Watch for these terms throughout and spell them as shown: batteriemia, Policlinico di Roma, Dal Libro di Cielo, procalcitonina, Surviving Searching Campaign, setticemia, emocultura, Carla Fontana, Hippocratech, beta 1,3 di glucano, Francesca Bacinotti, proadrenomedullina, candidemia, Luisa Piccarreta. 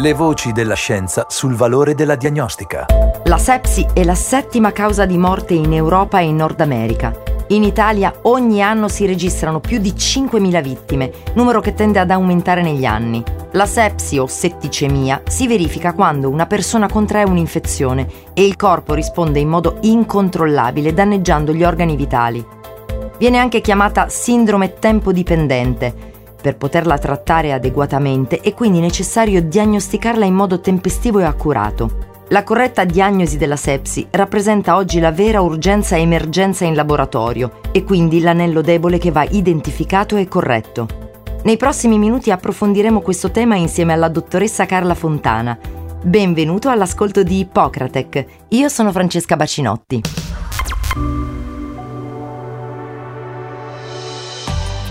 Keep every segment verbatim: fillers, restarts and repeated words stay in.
Le voci della scienza sul valore della diagnostica. La sepsi è la settima causa di morte in Europa e in Nord America. In Italia ogni anno si registrano più di cinquemila vittime, numero che tende ad aumentare negli anni. La sepsi o setticemia si verifica quando una persona contrae un'infezione e il corpo risponde in modo incontrollabile danneggiando gli organi vitali. Viene anche chiamata sindrome tempo-dipendente. Per poterla trattare adeguatamente è quindi necessario diagnosticarla in modo tempestivo e accurato. La corretta diagnosi della sepsi rappresenta oggi la vera urgenza e emergenza in laboratorio e quindi l'anello debole che va identificato e corretto. Nei prossimi minuti approfondiremo questo tema insieme alla dottoressa Carla Fontana. Benvenuto all'ascolto di Hippocratech. Io sono Francesca Bacinotti.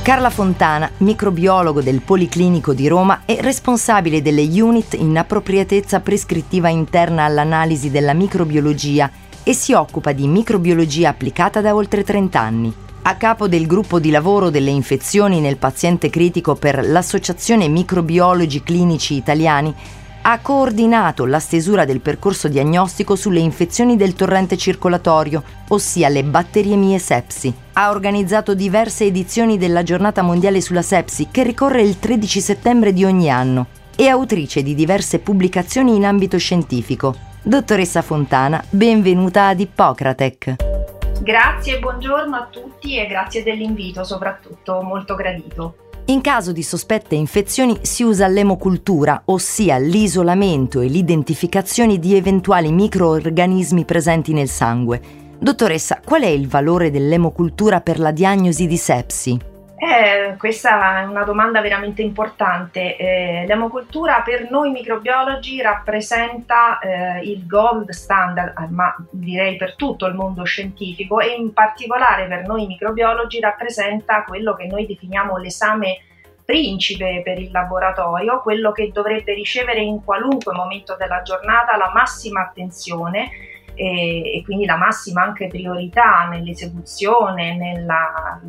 Carla Fontana, microbiologo del Policlinico di Roma, è responsabile delle unit in appropriatezza prescrittiva interna all'analisi della microbiologia e si occupa di microbiologia applicata da oltre trenta anni. A capo del gruppo di lavoro delle infezioni nel paziente critico per l'Associazione Microbiologi Clinici Italiani, ha coordinato la stesura del percorso diagnostico sulle infezioni del torrente circolatorio, ossia le batteriemie sepsi. Ha organizzato diverse edizioni della Giornata Mondiale sulla Sepsi, che ricorre il tredici settembre di ogni anno. È autrice di diverse pubblicazioni in ambito scientifico. Dottoressa Fontana, benvenuta ad Hippocratech. Grazie, buongiorno a tutti e grazie dell'invito, soprattutto molto gradito. In caso di sospette infezioni si usa l'emocultura, ossia l'isolamento e l'identificazione di eventuali microorganismi presenti nel sangue. Dottoressa, qual è il valore dell'emocultura per la diagnosi di sepsi? Eh, questa è una domanda veramente importante. Eh, l'emocultura per noi microbiologi rappresenta eh, il gold standard, ma direi per tutto il mondo scientifico, e in particolare per noi microbiologi rappresenta quello che noi definiamo l'esame principe per il laboratorio, quello che dovrebbe ricevere in qualunque momento della giornata la massima attenzione e, e quindi la massima anche priorità nell'esecuzione, nella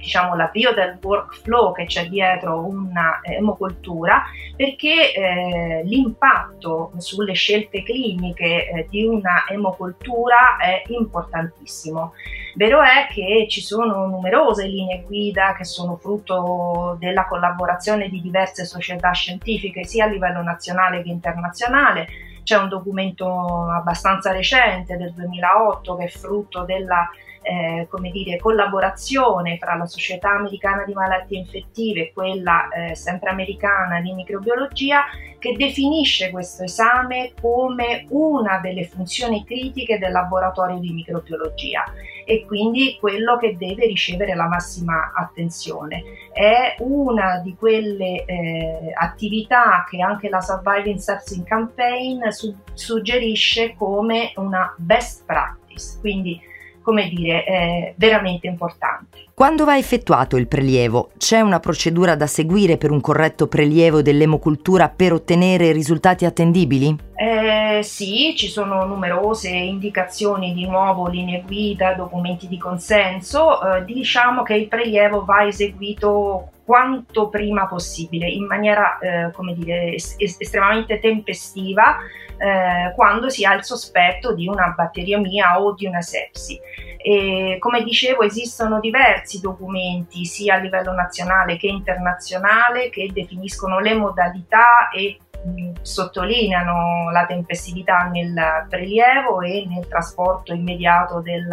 diciamo l'avvio del workflow che c'è dietro una emocultura, perché eh, l'impatto sulle scelte cliniche eh, di una emocultura è importantissimo. Vero è che ci sono numerose linee guida che sono frutto della collaborazione di diverse società scientifiche sia a livello nazionale che internazionale. C'è un documento abbastanza recente del duemilaotto che è frutto della Eh, come dire, collaborazione fra la Società Americana di Malattie Infettive e quella eh, sempre americana di microbiologia, che definisce questo esame come una delle funzioni critiche del laboratorio di microbiologia e quindi quello che deve ricevere la massima attenzione. È una di quelle eh, attività che anche la Surviving Searching Campaign su- suggerisce come una best practice, quindi come dire, è veramente importante. Quando va effettuato il prelievo, c'è una procedura da seguire per un corretto prelievo dell'emocultura per ottenere risultati attendibili? Eh, sì, ci sono numerose indicazioni, di nuovo linee guida, documenti di consenso. Eh, diciamo che il prelievo va eseguito quanto prima possibile, in maniera eh, come dire, es- estremamente tempestiva, eh, quando si ha il sospetto di una batteriemia o di una sepsi. E, come dicevo, esistono diversi documenti sia a livello nazionale che internazionale che definiscono le modalità e mh, sottolineano la tempestività nel prelievo e nel trasporto immediato del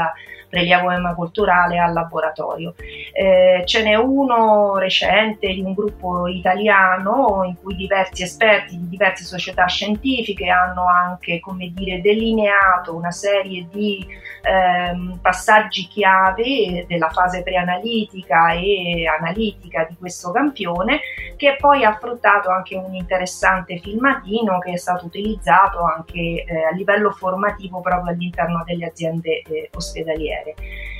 prelievo emoculturale al laboratorio. Eh, ce n'è uno recente di un gruppo italiano in cui diversi esperti di diverse società scientifiche hanno anche, come dire, delineato una serie di ehm, passaggi chiave della fase preanalitica e analitica di questo campione, che poi ha fruttato anche un interessante filmatino che è stato utilizzato anche eh, a livello formativo proprio all'interno delle aziende eh, ospedaliere.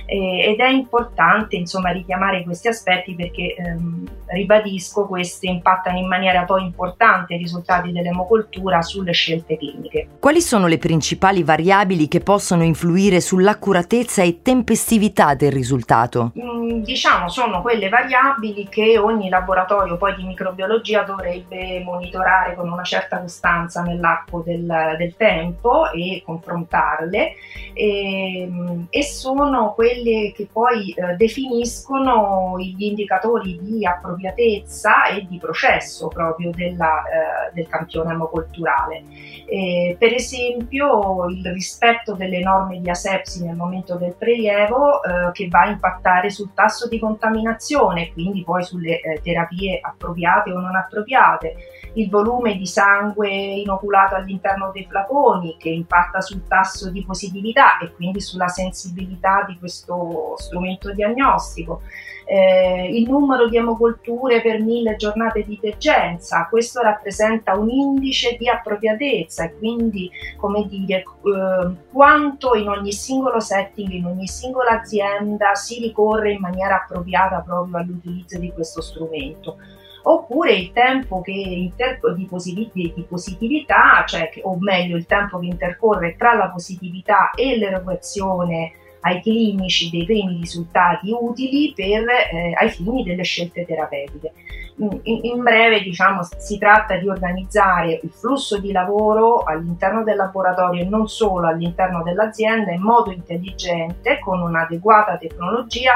eh, ed è importante insomma richiamare questi aspetti perché ehm, ribadisco, questi impattano in maniera poi importante i risultati dell'emocultura sulle scelte cliniche. Quali sono le principali variabili che possono influire sull'accuratezza e tempestività del risultato? Mm, diciamo sono quelle variabili che ogni laboratorio poi di microbiologia dovrebbe monitorare con una certa costanza nell'arco del, del tempo e confrontarle e, e sono quelle che poi eh, definiscono gli indicatori di appropriatezza e di processo proprio della, eh, del campione emoculturale. Eh, per esempio il rispetto delle norme di asepsi nel momento del prelievo eh, che va a impattare sul tasso di contaminazione, quindi poi sulle eh, terapie appropriate o non appropriate, il volume di sangue inoculato all'interno dei flaconi che impatta sul tasso di positività e quindi sulla sensibilità di questo strumento diagnostico, eh, il numero di emoculture per mille giornate di degenza, questo rappresenta un indice di appropriatezza e quindi come dire eh, quanto in ogni singolo setting, in ogni singola azienda si ricorre in maniera appropriata proprio all'utilizzo di questo strumento. Oppure il tempo che interco- di, posit- di positività, cioè che, o meglio il tempo che intercorre tra la positività e l'erogazione ai clinici dei primi risultati utili per, eh, ai fini delle scelte terapeutiche. In, in breve, diciamo, si tratta di organizzare il flusso di lavoro all'interno del laboratorio e non solo all'interno dell'azienda in modo intelligente, con un'adeguata tecnologia,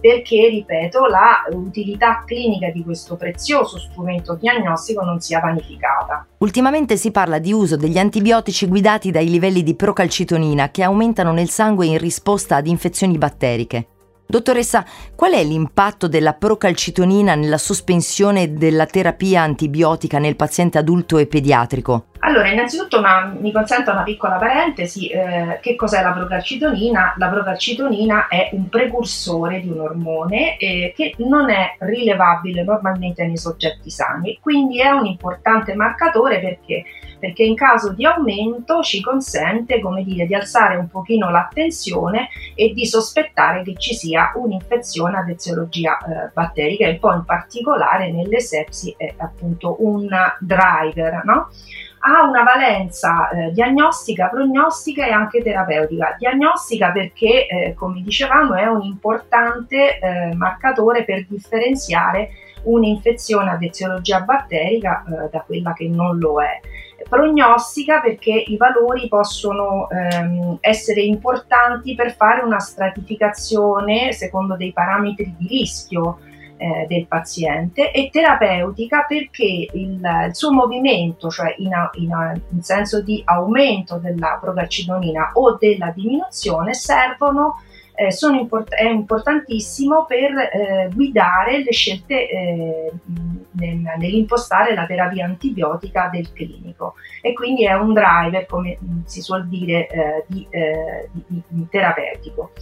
perché, ripeto, la utilità clinica di questo prezioso strumento diagnostico non sia vanificata. Ultimamente si parla di uso degli antibiotici guidati dai livelli di procalcitonina che aumentano nel sangue in risposta ad infezioni batteriche. Dottoressa, qual è l'impatto della procalcitonina nella sospensione della terapia antibiotica nel paziente adulto e pediatrico? Allora, innanzitutto una, mi consenta una piccola parentesi, eh, che cos'è la procalcitonina? La procalcitonina è un precursore di un ormone eh, che non è rilevabile normalmente nei soggetti sani, quindi è un importante marcatore perché perché in caso di aumento ci consente, come dire, di alzare un pochino l'attenzione e di sospettare che ci sia un'infezione ad eziologia eh, batterica e poi in particolare nelle sepsi è appunto un driver, no? Ha una valenza eh, diagnostica, prognostica e anche terapeutica. Diagnostica perché, eh, come dicevamo, è un importante eh, marcatore per differenziare un'infezione ad eziologia batterica eh, da quella che non lo è. Prognostica perché i valori possono ehm, essere importanti per fare una stratificazione secondo dei parametri di rischio eh, del paziente, e terapeutica perché il, il suo movimento, cioè in, in, in senso di aumento della procalcitonina o della diminuzione, servono Eh, sono import- è importantissimo per eh, guidare le scelte eh, nel, nell'impostare la terapia antibiotica del clinico, e quindi è un driver, come si suol dire, eh, di, eh, di, di terapeutico.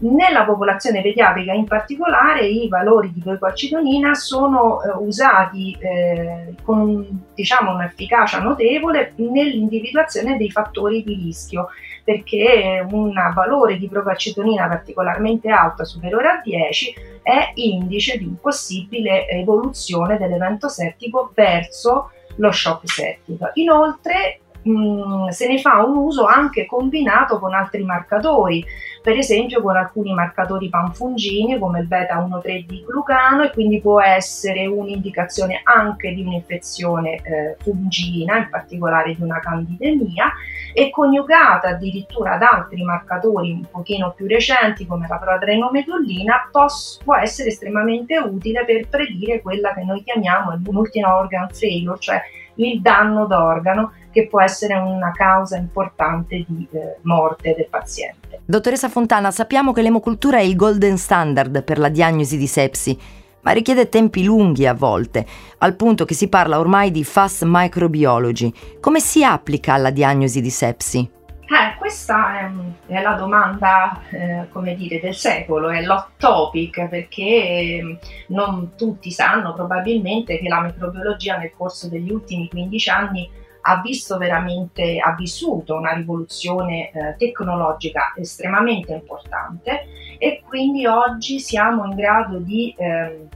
Nella popolazione pediatrica in particolare i valori di procalcitonina sono eh, usati eh, con diciamo un'efficacia notevole nell'individuazione dei fattori di rischio, perché un valore di procalcitonina particolarmente alto, superiore a dieci, è indice di un possibile evoluzione dell'evento settico verso lo shock settico. Inoltre mh, se ne fa un uso anche combinato con altri marcatori, per esempio con alcuni marcatori panfungini come il beta uno virgola tre di glucano, e quindi può essere un'indicazione anche di un'infezione eh, fungina, in particolare di una candidemia, e coniugata addirittura ad altri marcatori un pochino più recenti come la proadrenomedullina pos- può essere estremamente utile per predire quella che noi chiamiamo il multi-organ failure, cioè il danno d'organo, che può essere una causa importante di eh, morte del paziente. Dottoressa Fontana, sappiamo che l'emocultura è il golden standard per la diagnosi di sepsi, ma richiede tempi lunghi a volte, al punto che si parla ormai di fast microbiology. Come si applica alla diagnosi di sepsi? Eh, questa è, è la domanda eh, come dire, del secolo, è l'hot topic, perché non tutti sanno probabilmente che la microbiologia nel corso degli ultimi quindici anni ha visto veramente, ha vissuto una rivoluzione eh, tecnologica estremamente importante, e quindi oggi siamo in grado di eh,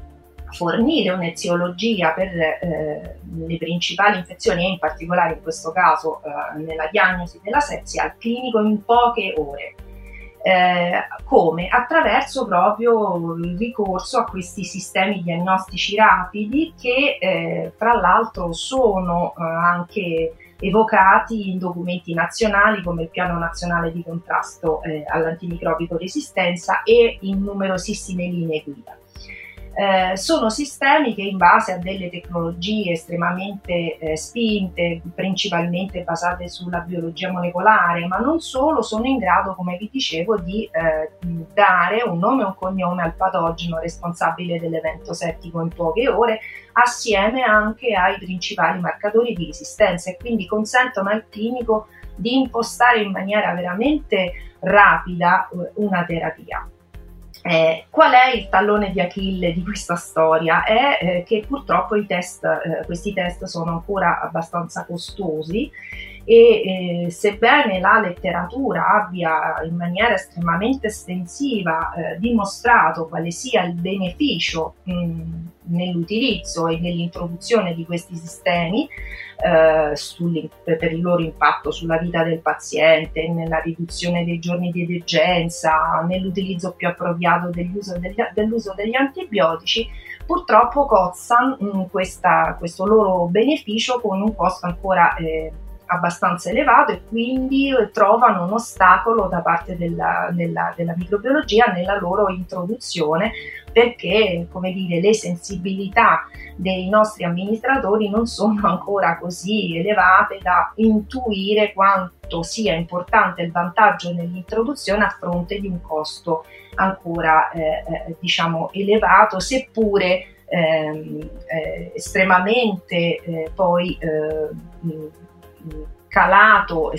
fornire un'eziologia per eh, le principali infezioni e in particolare in questo caso eh, nella diagnosi della sepsia al clinico in poche ore. Eh, come? Attraverso proprio il ricorso a questi sistemi diagnostici rapidi che eh, tra l'altro sono eh, anche evocati in documenti nazionali come il Piano Nazionale di Contrasto eh, all'Antimicrobico Resistenza e in numerosissime linee guida. Eh, sono sistemi che in base a delle tecnologie estremamente eh, spinte, principalmente basate sulla biologia molecolare, ma non solo, sono in grado, come vi dicevo, di eh, dare un nome e un cognome al patogeno responsabile dell'evento settico in poche ore, assieme anche ai principali marcatori di resistenza, e quindi consentono al clinico di impostare in maniera veramente rapida una terapia. Eh, qual è il tallone di Achille di questa storia? È eh, che purtroppo i test, eh, questi test sono ancora abbastanza costosi e eh, sebbene la letteratura abbia in maniera estremamente estensiva eh, dimostrato quale sia il beneficio mh, nell'utilizzo e nell'introduzione di questi sistemi eh, sul, per il loro impatto sulla vita del paziente, nella riduzione dei giorni di degenza, nell'utilizzo più appropriato dell'uso degli, dell'uso degli antibiotici, purtroppo cozzano mh, questa, questo loro beneficio con un costo ancora eh, abbastanza elevato e quindi trovano un ostacolo da parte della, della, della microbiologia nella loro introduzione, perché, come dire, le sensibilità dei nostri amministratori non sono ancora così elevate da intuire quanto sia importante il vantaggio nell'introduzione a fronte di un costo ancora eh, diciamo elevato, seppure eh, eh, estremamente eh, poi eh, calato,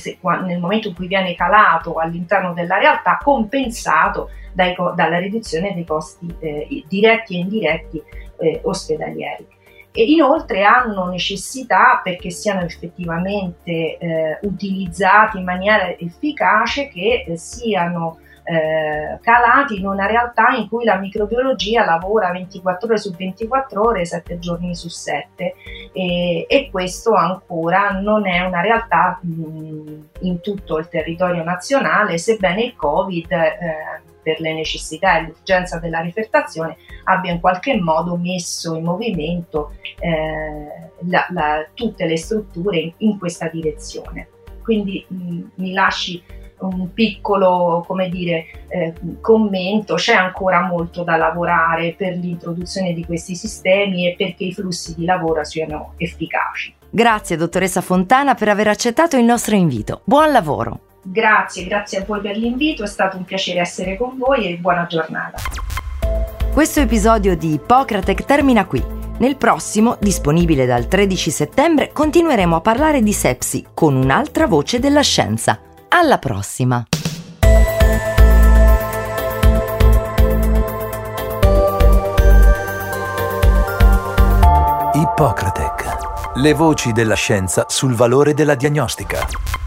nel momento in cui viene calato all'interno della realtà, compensato dai, dalla riduzione dei costi eh, diretti e indiretti eh, ospedalieri. E inoltre hanno necessità, perché siano effettivamente eh, utilizzati in maniera efficace, che eh, siano eh, calati in una realtà in cui la microbiologia lavora ventiquattro ore su ventiquattro ore, sette giorni su sette, e, e questo ancora non è una realtà mh, in tutto il territorio nazionale, sebbene il Covid eh, per le necessità e l'urgenza della rifertazione abbia in qualche modo messo in movimento eh, la, la, tutte le strutture in, in questa direzione. Quindi mh, mi lasci un piccolo, come dire, eh, commento: c'è ancora molto da lavorare per l'introduzione di questi sistemi e perché i flussi di lavoro siano efficaci. Grazie dottoressa Fontana per aver accettato il nostro invito. Buon lavoro! Grazie, grazie a voi per l'invito, è stato un piacere essere con voi e buona giornata. Questo episodio di Hippocratech termina qui. Nel prossimo, disponibile dal tredici settembre, continueremo a parlare di sepsi con un'altra voce della scienza. Alla prossima! Hippocratech. Le voci della scienza sul valore della diagnostica.